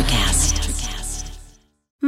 Electricast.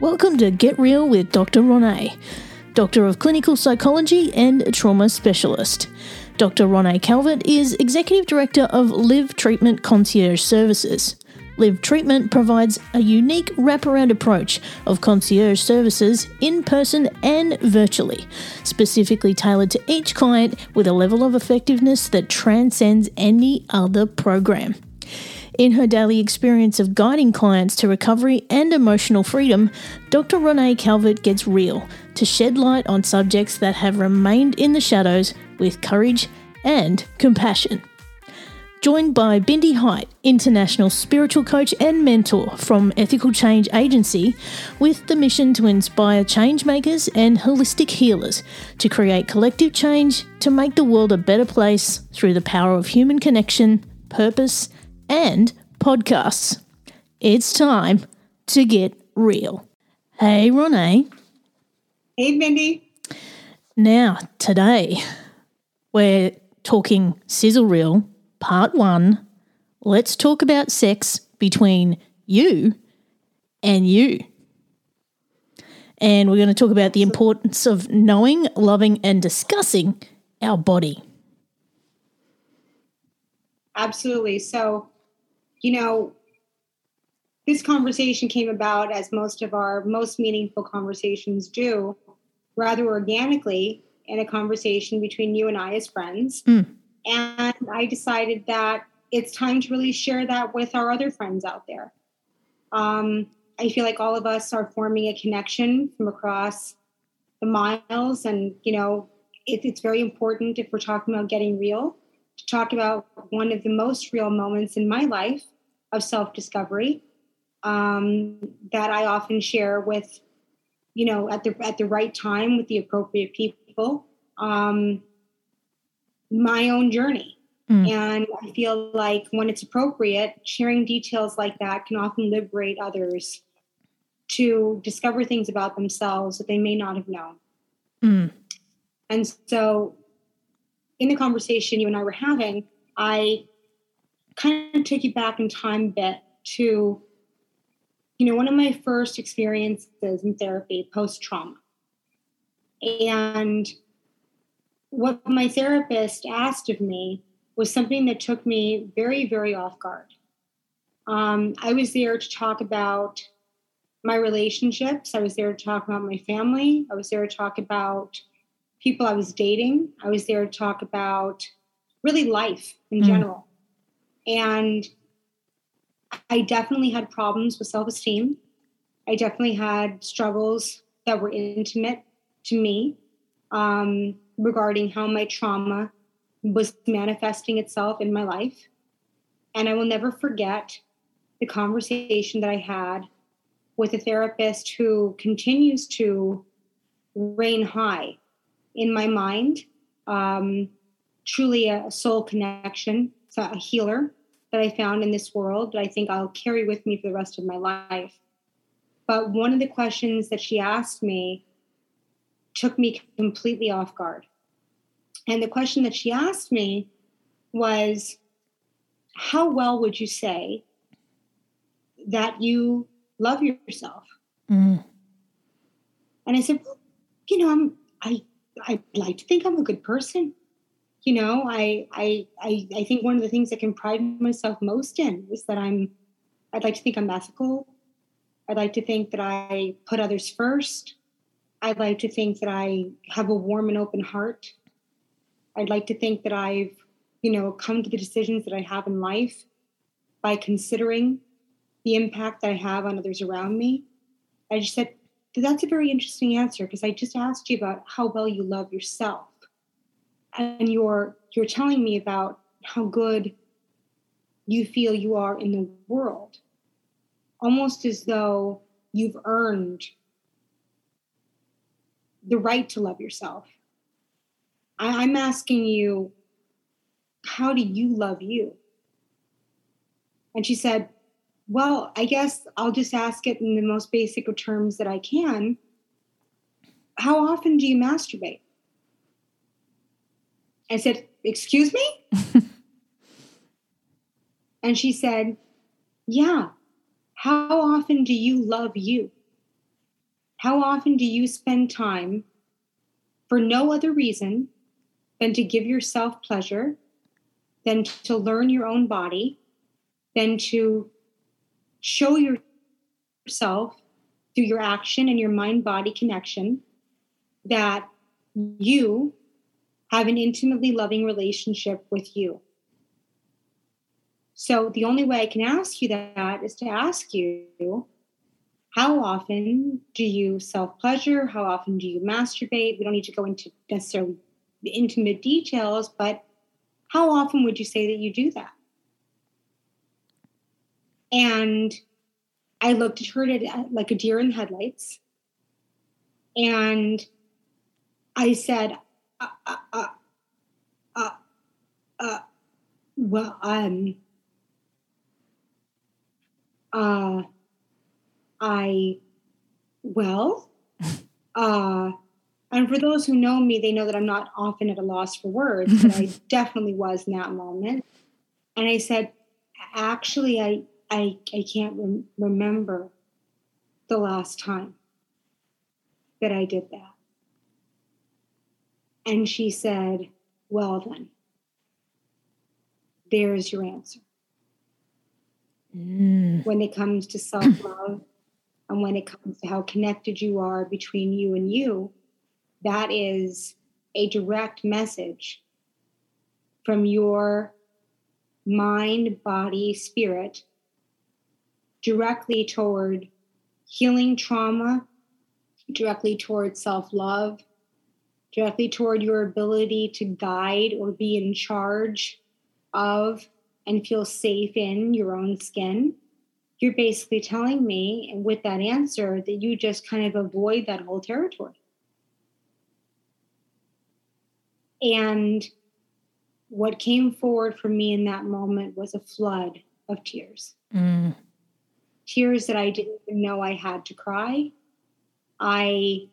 Welcome to Get Real with Dr. Renee, Doctor of Clinical Psychology and Trauma Specialist. Dr. Renee Calvert is Executive Director of Live Treatment Concierge Services. Live Treatment provides a unique wraparound approach of concierge services in person and virtually, specifically tailored to each client with a level of effectiveness that transcends any other program. In her daily experience of guiding clients to recovery and emotional freedom, Dr. Renee Calvert gets real to shed light on subjects that have remained in the shadows with courage and compassion. Joined by Bindi Hyde, international spiritual coach and mentor from Ethical Change Agency, with the mission to inspire change makers and holistic healers to create collective change to make the world a better place through the power of human connection, purpose, and podcasts. It's time to get real. Hey, Renee. Hey, Bindi. Now, today, we're talking Sizzle Reel, Part 1. Let's talk about sex between you and you. And we're going to talk about the importance of knowing, loving, and discussing our body. Absolutely. So, you know, this conversation came about, as most of our most meaningful conversations do, rather organically in a conversation between you and I as friends. And I decided that it's time to really share that with our other friends out there. I feel like all of us are forming a connection from across the miles. And, you know, it's very important, if we're talking about getting real, to talk about one of the most real moments in my life of self-discovery that I often share with, you know, at the right time with the appropriate people, my own journey. And I feel like when it's appropriate, sharing details like that can often liberate others to discover things about themselves that they may not have known. And so, in the conversation you and I were having, I kind of took you back in time a bit to, you know, one of my first experiences in therapy post-trauma. And what my therapist asked of me was something that took me very, very off guard. I was there to talk about my relationships. I was there to talk about my family. I was there to talk about people I was dating. I was there to talk about really life in general. And I definitely had problems with self-esteem. I definitely had struggles that were intimate to me regarding how my trauma was manifesting itself in my life. And I will never forget the conversation that I had with a therapist who continues to reign high in my mind, truly a soul connection, so a healer that I found in this world that I think I'll carry with me for the rest of my life. But one of the questions that she asked me took me completely off guard. And the question that she asked me was, how well would you say that you love yourself? And I said, well, you know, I'd like to think I'm a good person. You know, I think one of the things I can pride myself most in is that I'm I'd like to think I'm ethical. I'd like to think that I put others first. I'd like to think that I have a warm and open heart. I'd like to think that I've, come to the decisions that I have in life by considering the impact that I have on others around me. I just said, that's a very interesting answer, because I just asked you about how well you love yourself. And you're telling me about how good you feel you are in the world, almost as though you've earned the right to love yourself. I'm asking you, how do you love you? And she said, well, I guess I'll just ask it in the most basic of terms that I can. How often do you masturbate? I said, excuse me? And she said, yeah. How often do you love you? How often do you spend time for no other reason than to give yourself pleasure, than to learn your own body, than to show yourself through your action and your mind-body connection that you have an intimately loving relationship with you? So the only way I can ask you that is to ask you, how often do you self-pleasure? How often do you masturbate? We don't need to go into necessarily intimate details, but how often would you say that you do that? And I looked at her like a deer in headlights. And I said, and for those who know me, they know that I'm not often at a loss for words, but I definitely was in that moment. And I said, actually, I can't remember the last time that I did that. And she said, well then, there's your answer. Mm. When it comes to self-love and when it comes to how connected you are between you and you, that is a direct message from your mind, body, spirit, directly toward healing trauma, directly toward self-love, directly toward your ability to guide or be in charge of and feel safe in your own skin. You're basically telling me, and with that answer, that you just kind of avoid that whole territory. And what came forward for me in that moment was a flood of tears. Mm. Tears that I didn't even know I had to cry. I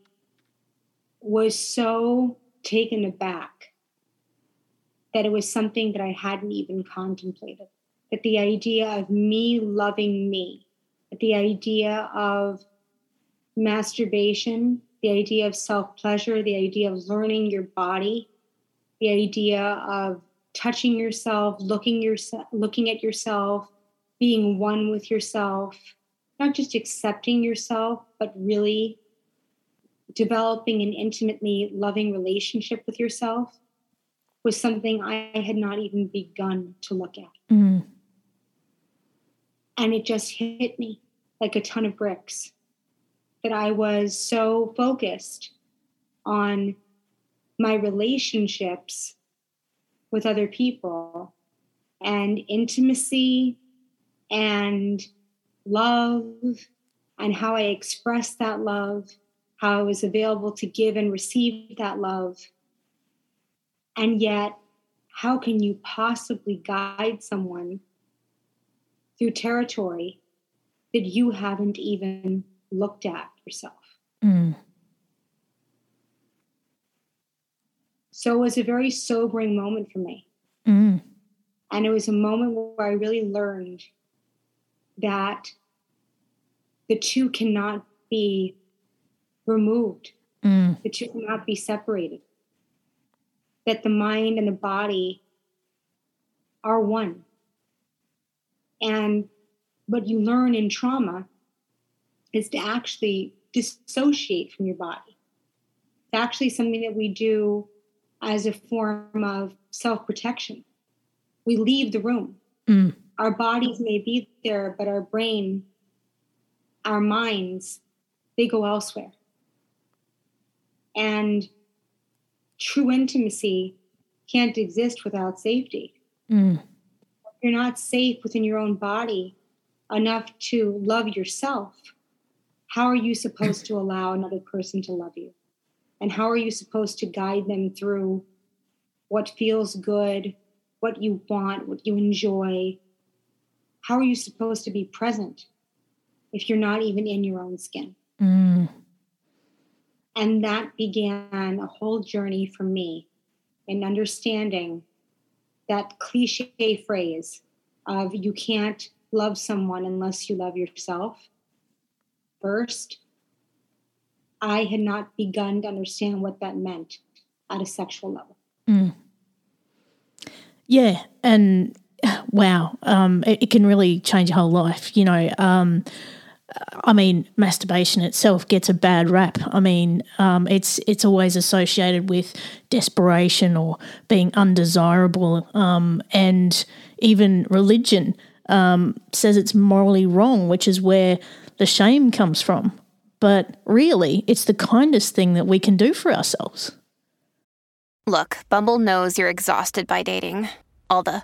was so taken aback that it was something that I hadn't even contemplated. That the idea of me loving me, that the idea of masturbation, the idea of self-pleasure, the idea of learning your body, the idea of touching yourself, looking at yourself, being one with yourself, not just accepting yourself, but really developing an intimately loving relationship with yourself, was something I had not even begun to look at. Mm. And it just hit me like a ton of bricks, that I was so focused on my relationships with other people and intimacy and love and how I expressed that love, how I was available to give and receive that love. And yet, how can you possibly guide someone through territory that you haven't even looked at yourself? Mm. So it was a very sobering moment for me. Mm. And it was a moment where I really learned that the two cannot be removed. Mm. The two cannot be separated. That the mind and the body are one. And what you learn in trauma is to actually dissociate from your body. It's actually something that we do as a form of self-protection. We leave the room. Mm. Our bodies may be there, but our brain, our minds, they go elsewhere. And true intimacy can't exist without safety. Mm. If you're not safe within your own body enough to love yourself, how are you supposed to allow another person to love you? And how are you supposed to guide them through what feels good, what you want, what you enjoy? How are you supposed to be present if you're not even in your own skin? Mm. And that began a whole journey for me in understanding that cliche phrase of you can't love someone unless you love yourself first. I had not begun to understand what that meant at a sexual level. Mm. Yeah, and wow, it can really change your whole life. You know, I mean, masturbation itself gets a bad rap. I mean, it's always associated with desperation or being undesirable, and even religion says it's morally wrong, which is where the shame comes from. But really, it's the kindest thing that we can do for ourselves. Look, Bumble knows you're exhausted by dating. All the,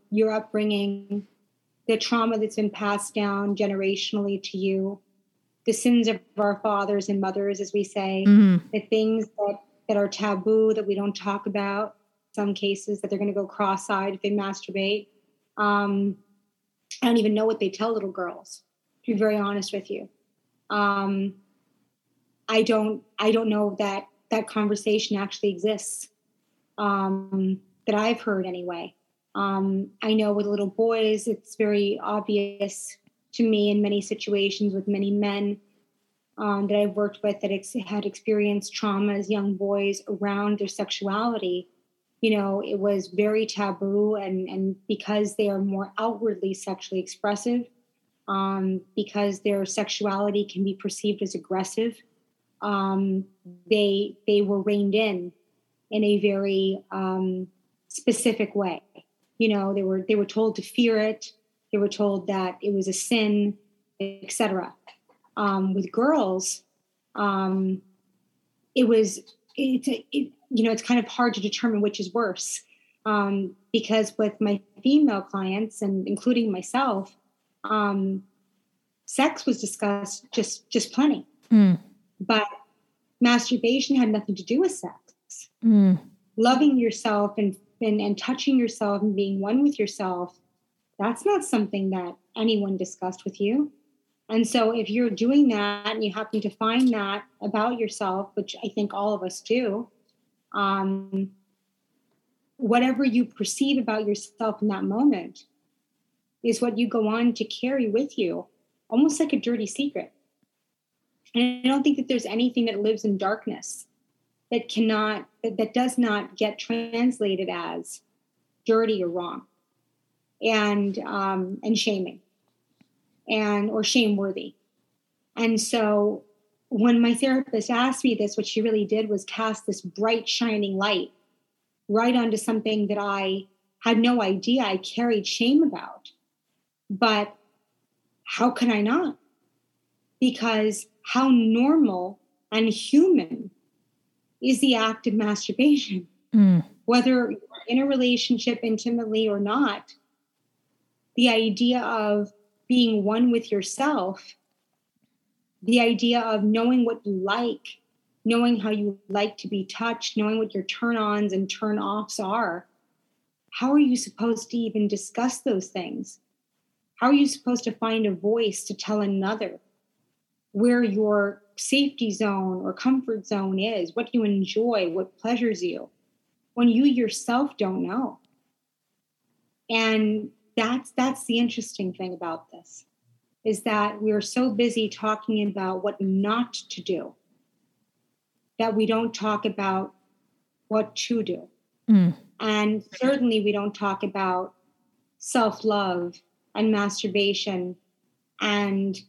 your upbringing, the trauma that's been passed down generationally to you, the sins of our fathers and mothers, as we say, mm-hmm. the things that are taboo that we don't talk about, some cases that they're going to go cross-eyed if they masturbate. I don't even know what they tell little girls, to be very honest with you. I don't know that that conversation actually exists, that I've heard anyway. I know with little boys, it's very obvious to me in many situations with many men that I've worked with that had experienced trauma as young boys around their sexuality. You know, it was very taboo, and because they are more outwardly sexually expressive, because their sexuality can be perceived as aggressive, they were reined in a very specific way. You know, they were told to fear it. They were told that it was a sin, etc. With girls, it's kind of hard to determine which is worse, because with my female clients and including myself, sex was discussed just plenty. Mm. But masturbation had nothing to do with sex. Mm. Loving yourself and touching yourself and being one with yourself, that's not something that anyone discussed with you. And so if you're doing that and you happen to find that about yourself, which I think all of us do, whatever you perceive about yourself in that moment is what you go on to carry with you, almost like a dirty secret. And I don't think that there's anything that lives in darkness that does not get translated as dirty or wrong and shaming or shameworthy. And so when my therapist asked me this, what she really did was cast this bright, shining light right onto something that I had no idea I carried shame about. But how could I not? Because how normal and human is the act of masturbation, whether you're in a relationship intimately or not. The idea of being one with yourself, the idea of knowing what you like, knowing how you like to be touched, knowing what your turn-ons and turn-offs are. How are you supposed to even discuss those things? How are you supposed to find a voice to tell another where your safety zone or comfort zone is? What do you enjoy? What pleasures you? When you yourself don't know. And that's the interesting thing about this, is that we're so busy talking about what not to do that we don't talk about what to do. Mm. And certainly we don't talk about self-love and masturbation and,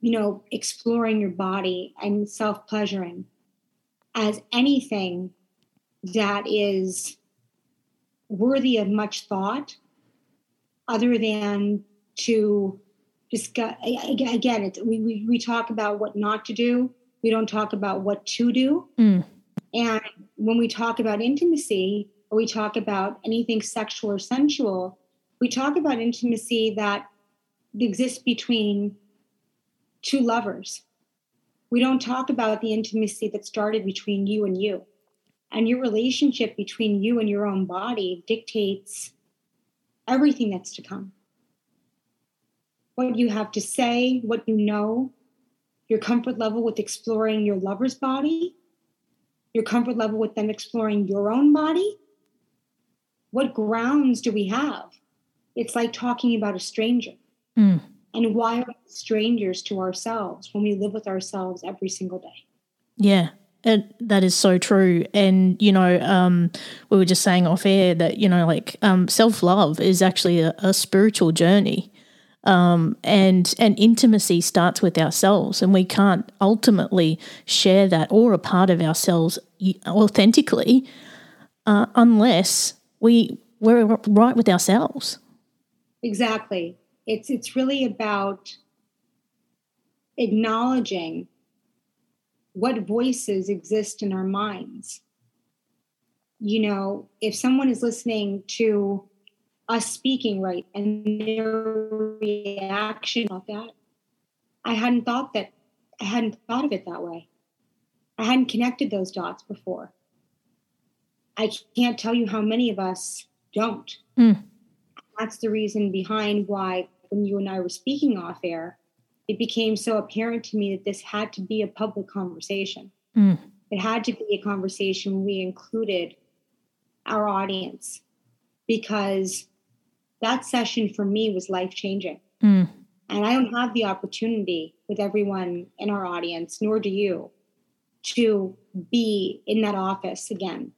you know, exploring your body and self-pleasuring as anything that is worthy of much thought, other than to discuss. Again, it's, we talk about what not to do. We don't talk about what to do. Mm. And when we talk about intimacy, or we talk about anything sexual or sensual, we talk about intimacy that exists between two lovers. We don't talk about the intimacy that started between you and you. And your relationship between you and your own body dictates everything that's to come. What you have to say, what you know, your comfort level with exploring your lover's body, your comfort level with them exploring your own body. What grounds do we have? It's like talking about a stranger. Mm. And why are we strangers to ourselves when we live with ourselves every single day? Yeah. That is so true. And, you know, we were just saying off air that, you know, like self-love is actually a spiritual journey, and intimacy starts with ourselves, and we can't ultimately share that or a part of ourselves authentically unless we're right with ourselves. Exactly. It's really about acknowledging what voices exist in our minds. You know, if someone is listening to us speaking, right, and their reaction about that, I hadn't thought of it that way. I hadn't connected those dots before. I can't tell you how many of us don't. Mm. That's the reason behind why when you and I were speaking off air, it became so apparent to me that this had to be a public conversation. Mm. It had to be a conversation we included our audience, because that session for me was life-changing. Mm. And I don't have the opportunity with everyone in our audience, nor do you, to be in that office again,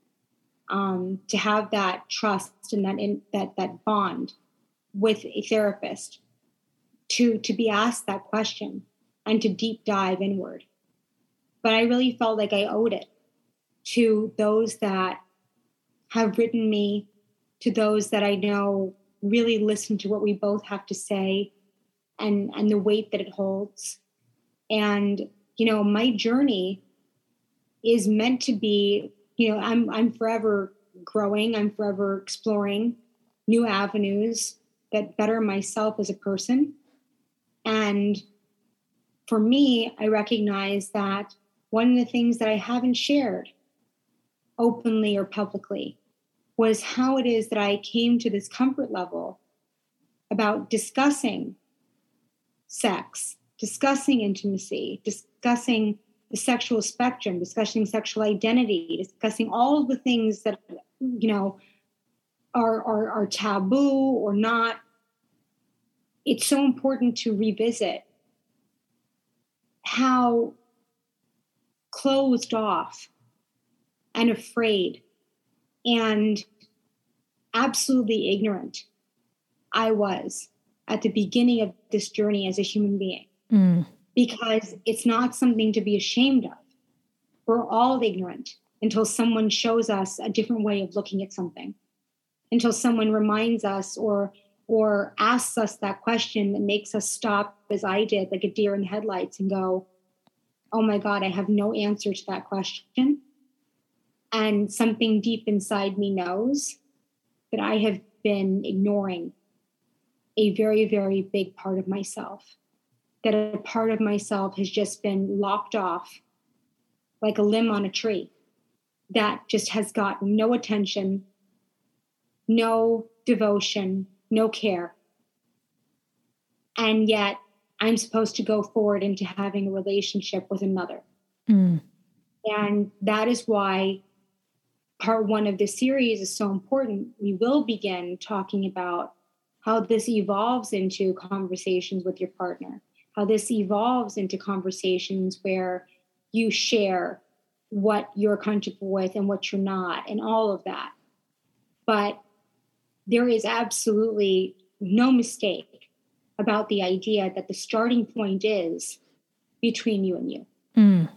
to have that trust and that bond with a therapist, to be asked that question and to deep dive inward. But I really felt like I owed it to those that have written me, to those that I know really listen to what we both have to say and the weight that it holds. And, you know, my journey is meant to be, you know, I'm forever growing. I'm forever exploring new avenues that better myself as a person. And for me, I recognize that one of the things that I haven't shared openly or publicly was how it is that I came to this comfort level about discussing sex, discussing intimacy, discussing the sexual spectrum, discussing sexual identity, discussing all the things that, you know, are taboo or not. It's so important to revisit how closed off and afraid and absolutely ignorant I was at the beginning of this journey as a human being. Mm. Because it's not something to be ashamed of. We're all ignorant until someone shows us a different way of looking at something, until someone reminds us or asks us that question that makes us stop, as I did, like a deer in the headlights, and go, oh my God, I have no answer to that question. And something deep inside me knows that I have been ignoring a very, very big part of myself, that a part of myself has just been lopped off like a limb on a tree that just has gotten no attention, no devotion, no care. and yet I'm supposed to go forward into having a relationship with another. Mm. And that is why part one of this series is so important. We will begin talking about how this evolves into conversations with your partner, how this evolves into conversations where you share what you're comfortable with and what you're not and all of that. But there is absolutely no mistake about the idea that the starting point is between you and you. Mm.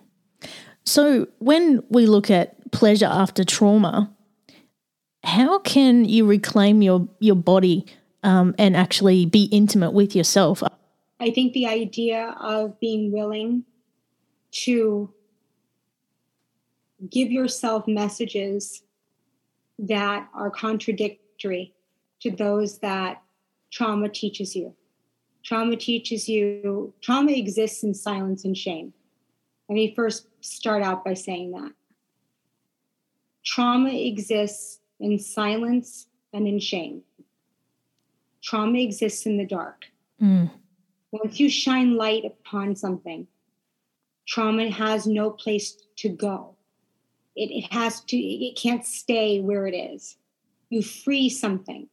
So when we look at pleasure after trauma, how can you reclaim your body and actually be intimate with yourself? I think the idea of being willing to give yourself messages that are contradictory to those that trauma teaches you. Trauma exists in silence and shame. Let me first start out by saying that. Trauma exists in silence and in shame. Trauma exists in the dark. Mm. Once you shine light upon something, trauma has no place to go. It can't stay where it is. You free something.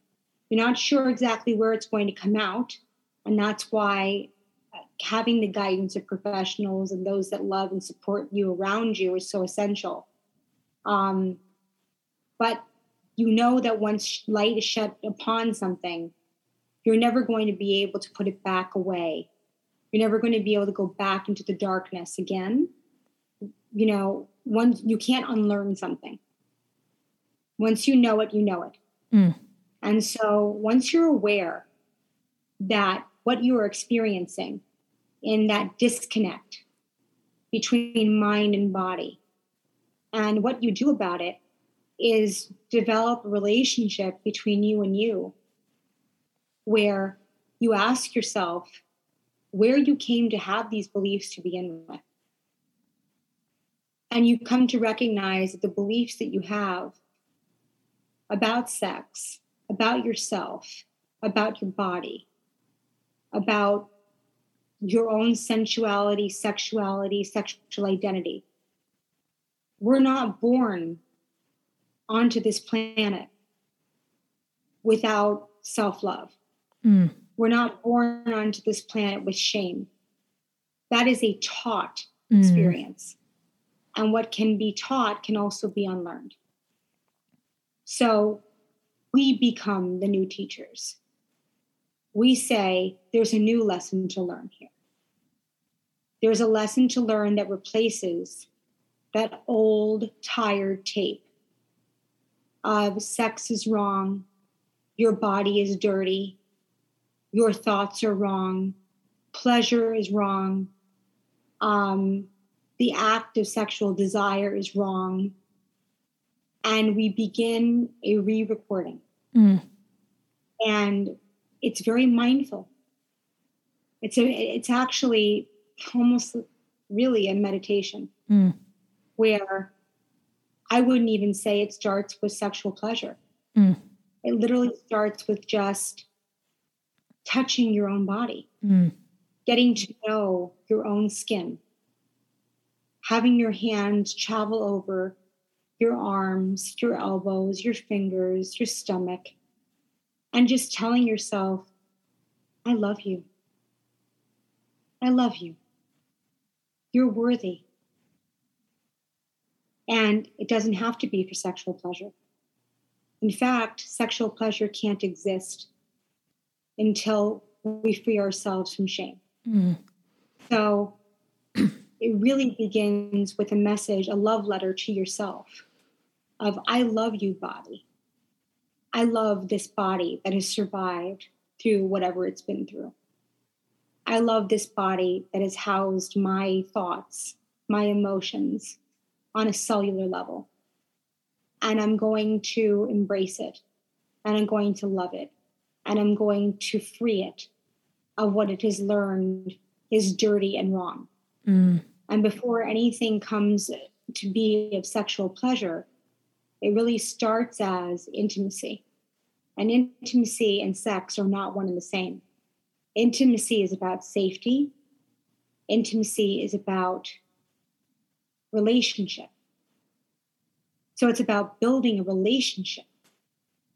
You're not sure exactly where it's going to come out. And that's why having the guidance of professionals and those that love and support you around you is so essential. But you know that once light is shed upon something, you're never going to be able to put it back away. You're never going to be able to go back into the darkness again. You know, once you can't unlearn something. Once you know it, you know it. Mm. And so once you're aware that what you are experiencing in that disconnect between mind and body, and what you do about it is develop a relationship between you and you where you ask yourself where you came to have these beliefs to begin with. And you come to recognize that the beliefs that you have about sex, about yourself, about your body, about your own sensuality, sexuality, sexual identity. We're not born onto this planet without self-love. Mm. We're not born onto this planet with shame. That is a taught experience. And what can be taught can also be unlearned. So we become the new teachers. We say there's a new lesson to learn here. There's a lesson to learn that replaces that old, tired tape of sex is wrong, your body is dirty, your thoughts are wrong, pleasure is wrong, the act of sexual desire is wrong, and we begin a re-recording. Mm. And it's very mindful. It's actually almost really a meditation where I wouldn't even say it starts with sexual pleasure. Mm. It literally starts with just touching your own body, getting to know your own skin, having your hands travel over your arms, your elbows, your fingers, your stomach, and just telling yourself, I love you. I love you. You're worthy. And it doesn't have to be for sexual pleasure. In fact, sexual pleasure can't exist until we free ourselves from shame. Mm. So it really begins with a message, a love letter to yourself of, I love you, body. I love this body that has survived through whatever it's been through. I love this body that has housed my thoughts, my emotions on a cellular level. And I'm going to embrace it. And I'm going to love it. And I'm going to free it of what it has learned is dirty and wrong. Mm. And before anything comes to be of sexual pleasure, it really starts as intimacy. And intimacy and sex are not one and the same. Intimacy is about safety. Intimacy is about relationship. So it's about building a relationship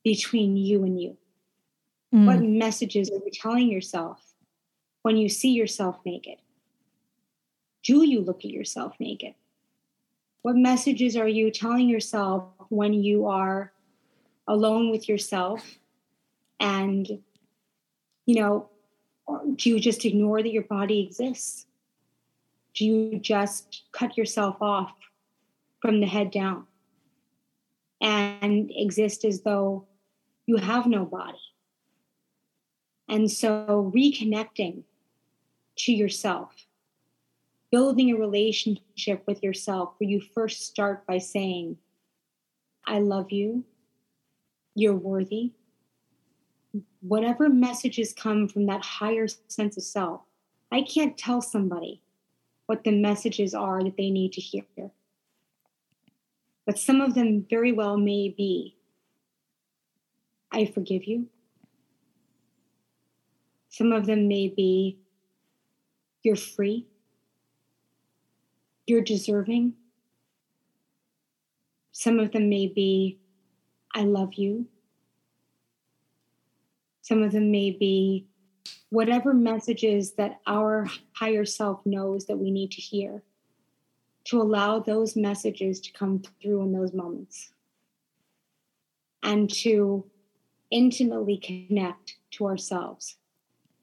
between you and you. Mm. What messages are you telling yourself when you see yourself naked? Do you look at yourself naked? What messages are you telling yourself when you are alone with yourself? And, you know, do you just ignore that your body exists? Do you just cut yourself off from the head down and exist as though you have no body? And so reconnecting to yourself, building a relationship with yourself where you first start by saying, I love you, you're worthy. Whatever messages come from that higher sense of self, I can't tell somebody what the messages are that they need to hear. But some of them very well may be, I forgive you. Some of them may be, you're free. You're deserving. Some of them may be, I love you. Some of them may be whatever messages that our higher self knows that we need to hear, to allow those messages to come through in those moments and to intimately connect to ourselves.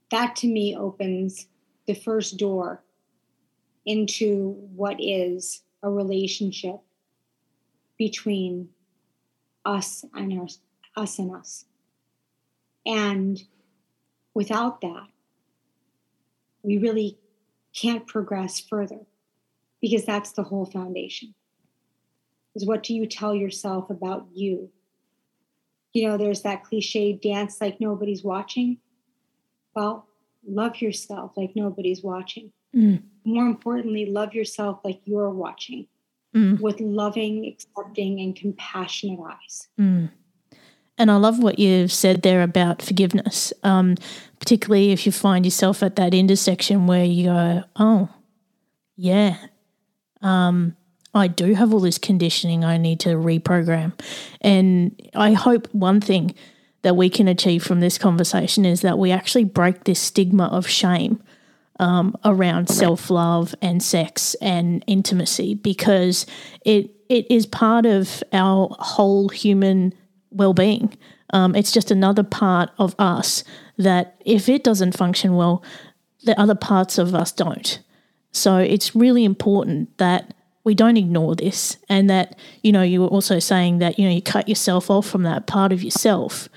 That to me opens the first door into what is a relationship between us and us. And without that, we really can't progress further, because that's the whole foundation, is what do you tell yourself about you? You know, there's that cliche, dance like nobody's watching. Well, love yourself like nobody's watching. Mm. More importantly, love yourself like you're watching, with loving, accepting, and compassionate eyes. Mm. And I love what you've said there about forgiveness, particularly if you find yourself at that intersection where you go, oh, yeah, I do have all this conditioning I need to reprogram. And I hope one thing that we can achieve from this conversation is that we actually break this stigma of shame around self-love and sex and intimacy, because it is part of our whole human well-being. It's just another part of us that if it doesn't function well, the other parts of us don't. So it's really important that we don't ignore this, and that, you know, you were also saying that, you know, you cut yourself off from that part of yourself.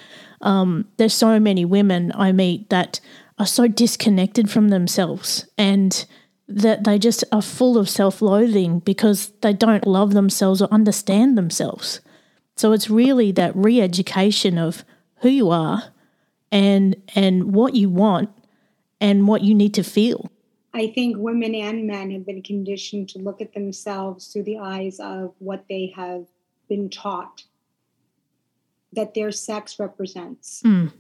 There's so many women I meet that are so disconnected from themselves, and that they just are full of self-loathing because they don't love themselves or understand themselves. So it's really that re-education of who you are and what you want and what you need to feel. I think women and men have been conditioned to look at themselves through the eyes of what they have been taught that their sex represents, that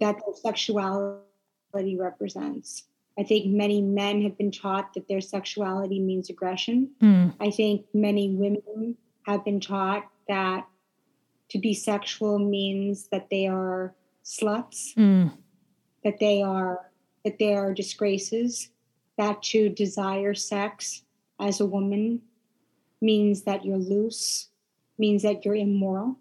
their sexuality represents. I think many men have been taught that their sexuality means aggression. I think many women have been taught that to be sexual means that they are sluts, that they are disgraces, that to desire sex as a woman means that you're loose, means that you're immoral.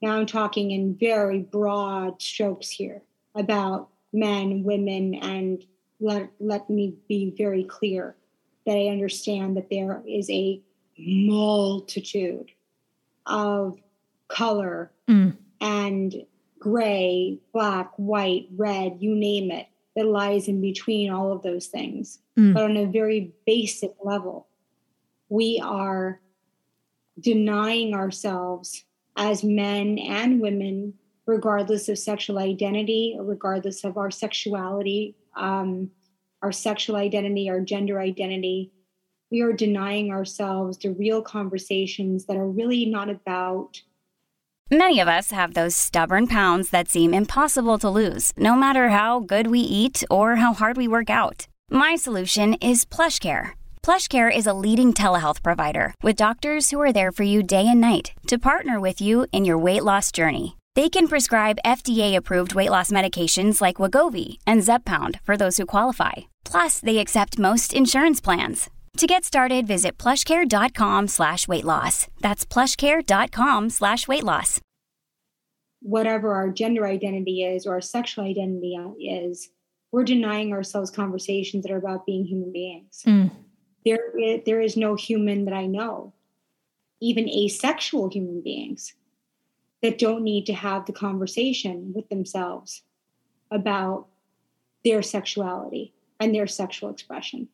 Now I'm talking in very broad strokes here about men, women, and let me be very clear that I understand that there is a multitude of color and gray, black, white, red, you name it, that lies in between all of those things. But on a very basic level, we are denying ourselves as men and women, regardless of sexual identity, or regardless of our sexuality, our gender identity. We are denying ourselves the real conversations that are really not about Many of us have those stubborn pounds that seem impossible to lose, no matter how good we eat or how hard we work out. My solution is PlushCare. PlushCare is a leading telehealth provider with doctors who are there for you day and night to partner with you in your weight loss journey. They can prescribe FDA-approved weight loss medications like Wegovy and Zepbound for those who qualify. Plus, they accept most insurance plans. To get started, visit plushcare.com/weightloss. That's plushcare.com/weightloss. Whatever our gender identity is or our sexual identity is, we're denying ourselves conversations that are about being human beings. Mm. There is no human that I know, even asexual human beings, that don't need to have the conversation with themselves about their sexuality and their sexual expression.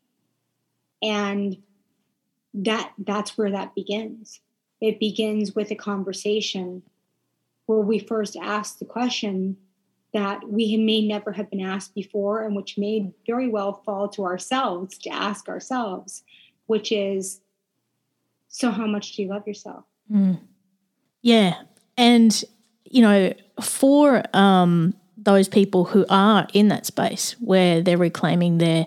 And that's where that begins. It begins with a conversation where we first ask the question that we may never have been asked before, and which may very well fall to ourselves to ask ourselves, which is, so how much do you love yourself? Mm. Yeah. And, you know, for those people who are in that space where they're reclaiming their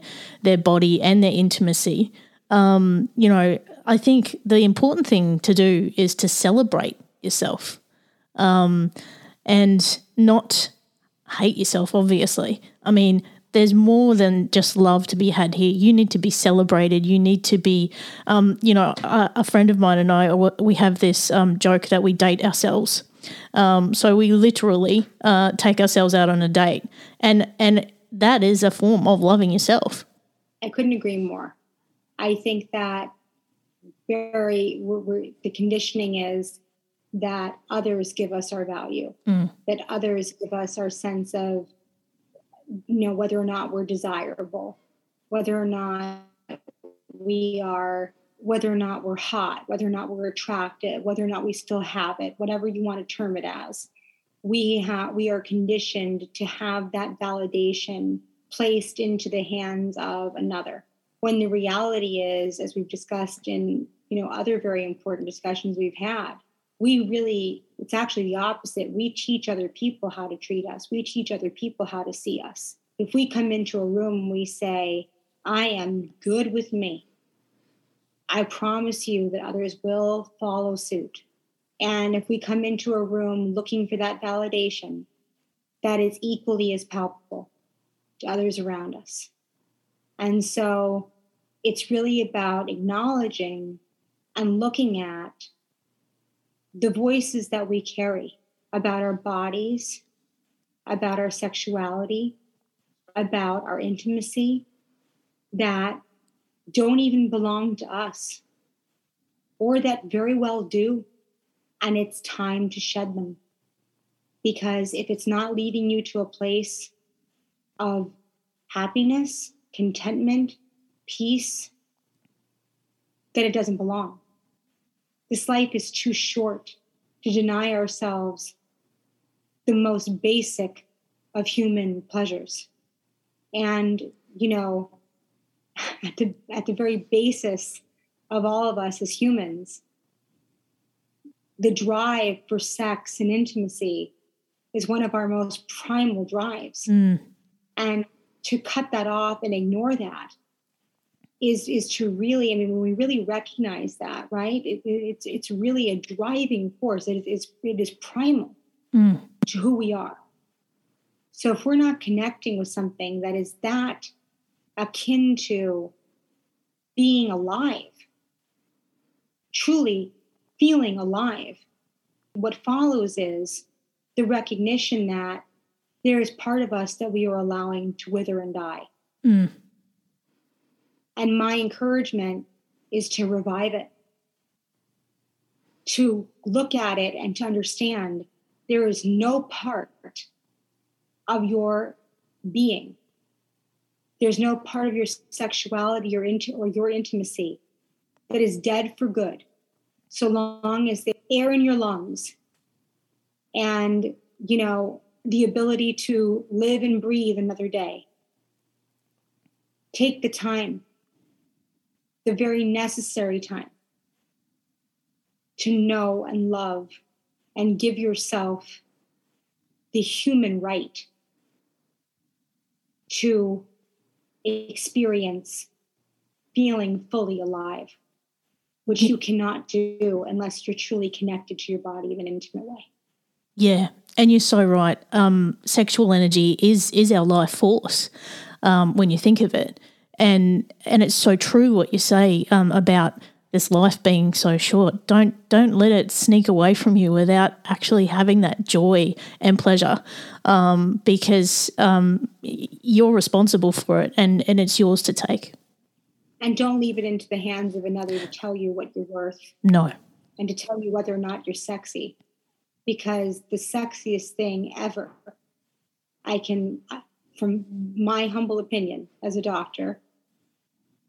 body and their intimacy, you know, I think the important thing to do is to celebrate yourself and not hate yourself, obviously. I mean, there's more than just love to be had here. You need to be celebrated. You need to be, you know, a friend of mine and I, we have this joke that we date ourselves. So we literally take ourselves out on a date, and that is a form of loving yourself. I couldn't agree more. I think that the conditioning is that others give us our value, that others give us our sense of, you know, whether or not we're desirable, whether or not we are, whether or not we're hot, whether or not we're attractive, whether or not we still have it, whatever you want to term it as, we are conditioned to have that validation placed into the hands of another. When the reality is, as we've discussed in, you know, other very important discussions we've had, it's actually the opposite. We teach other people how to treat us. We teach other people how to see us. If we come into a room, we say, I am good with me. I promise you that others will follow suit. And if we come into a room looking for that validation, that is equally as palpable to others around us. And so it's really about acknowledging and looking at the voices that we carry about our bodies, about our sexuality, about our intimacy, that don't even belong to us, or that very well do, and it's time to shed them. Because if it's not leading you to a place of happiness, contentment, peace, then it doesn't belong. This life is too short to deny ourselves the most basic of human pleasures. And, you know, at the very basis of all of us as humans, the drive for sex and intimacy is one of our most primal drives. Mm. And to cut that off and ignore that is to really, I mean, when we really recognize that, right? It's really a driving force. It is primal to who we are. So if we're not connecting with something that is that akin to being alive, truly feeling alive, what follows is the recognition that there is part of us that we are allowing to wither and die. Mm. And my encouragement is to revive it, to look at it and to understand there is no part of your being. There's no part of your sexuality or your intimacy that is dead for good, so long as the air in your lungs and, you know, the ability to live and breathe another day. Take the time, the very necessary time, to know and love and give yourself the human right to experience feeling fully alive, which you cannot do unless you're truly connected to your body in an intimate way. Yeah, and you're so right. Sexual energy is our life force when you think of it. And it's so true what you say about this life being so short. Don't let it sneak away from you without actually having that joy and pleasure, because you're responsible for it and it's yours to take. And don't leave it into the hands of another to tell you what you're worth. No. And to tell you whether or not you're sexy, because the sexiest thing ever, from my humble opinion as a doctor,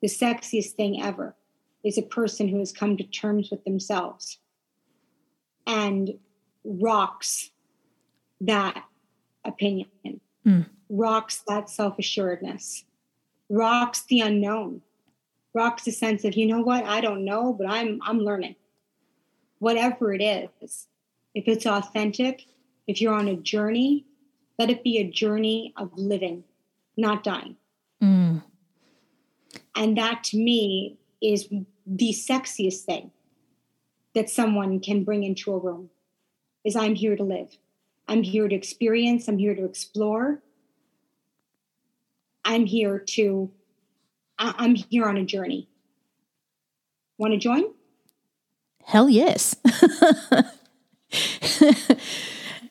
the sexiest thing ever is a person who has come to terms with themselves and rocks that opinion, rocks that self-assuredness, rocks the unknown, rocks the sense of, you know what, I don't know, but I'm learning. Whatever it is, if it's authentic, if you're on a journey, let it be a journey of living, not dying. Mm. And that, to me, is the sexiest thing that someone can bring into a room, is I'm here to live. I'm here to experience. I'm here to explore. I'm here on a journey. Want to join? Hell yes.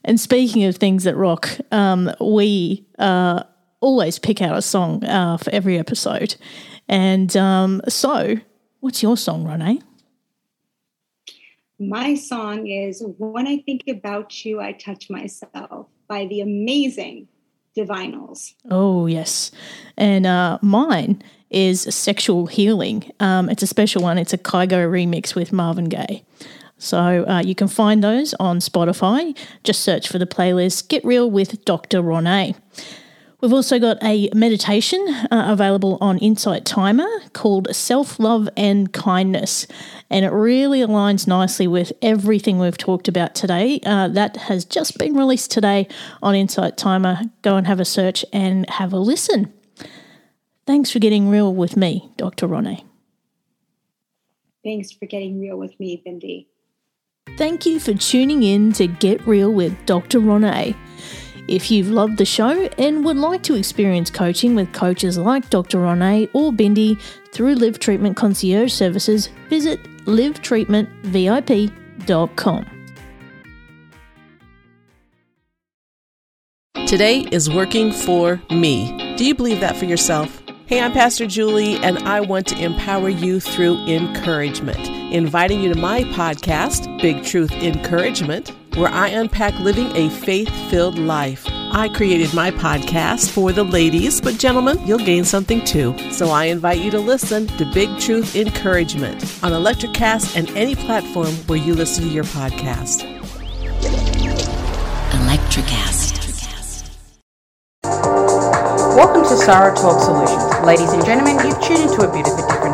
And speaking of things that rock, we always pick out a song for every episode. And so what's your song, Renee? My song is When I Think About You, I Touch Myself by the amazing Divinals. Oh, yes. And mine is Sexual Healing. It's a special one. It's a Kygo remix with Marvin Gaye. So you can find those on Spotify. Just search for the playlist Get Real with Dr. Renee. We've also got a meditation available on Insight Timer called Self-Love and Kindness, and it really aligns nicely with everything we've talked about today. That has just been released today on Insight Timer. Go and have a search and have a listen. Thanks for getting real with me, Dr. Renee. Thanks for getting real with me, Bindi. Thank you for tuning in to Get Real with Dr. Renee. If you've loved the show and would like to experience coaching with coaches like Dr. Renee or Bindi through Live Treatment Concierge Services, visit LiveTreatmentVIP.com. Today is working for me. Do you believe that for yourself? Hey, I'm Pastor Julie, and I want to empower you through encouragement, inviting you to my podcast, Big Truth Encouragement, where I unpack living a faith-filled life. I created my podcast for the ladies, but gentlemen, you'll gain something too. So I invite you to listen to Big Truth Encouragement on Electricast and any platform where you listen to your podcast. Electricast. Welcome to Sarah Talk Solutions. Ladies and gentlemen, you've tuned into a bit of a different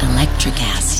Electricast.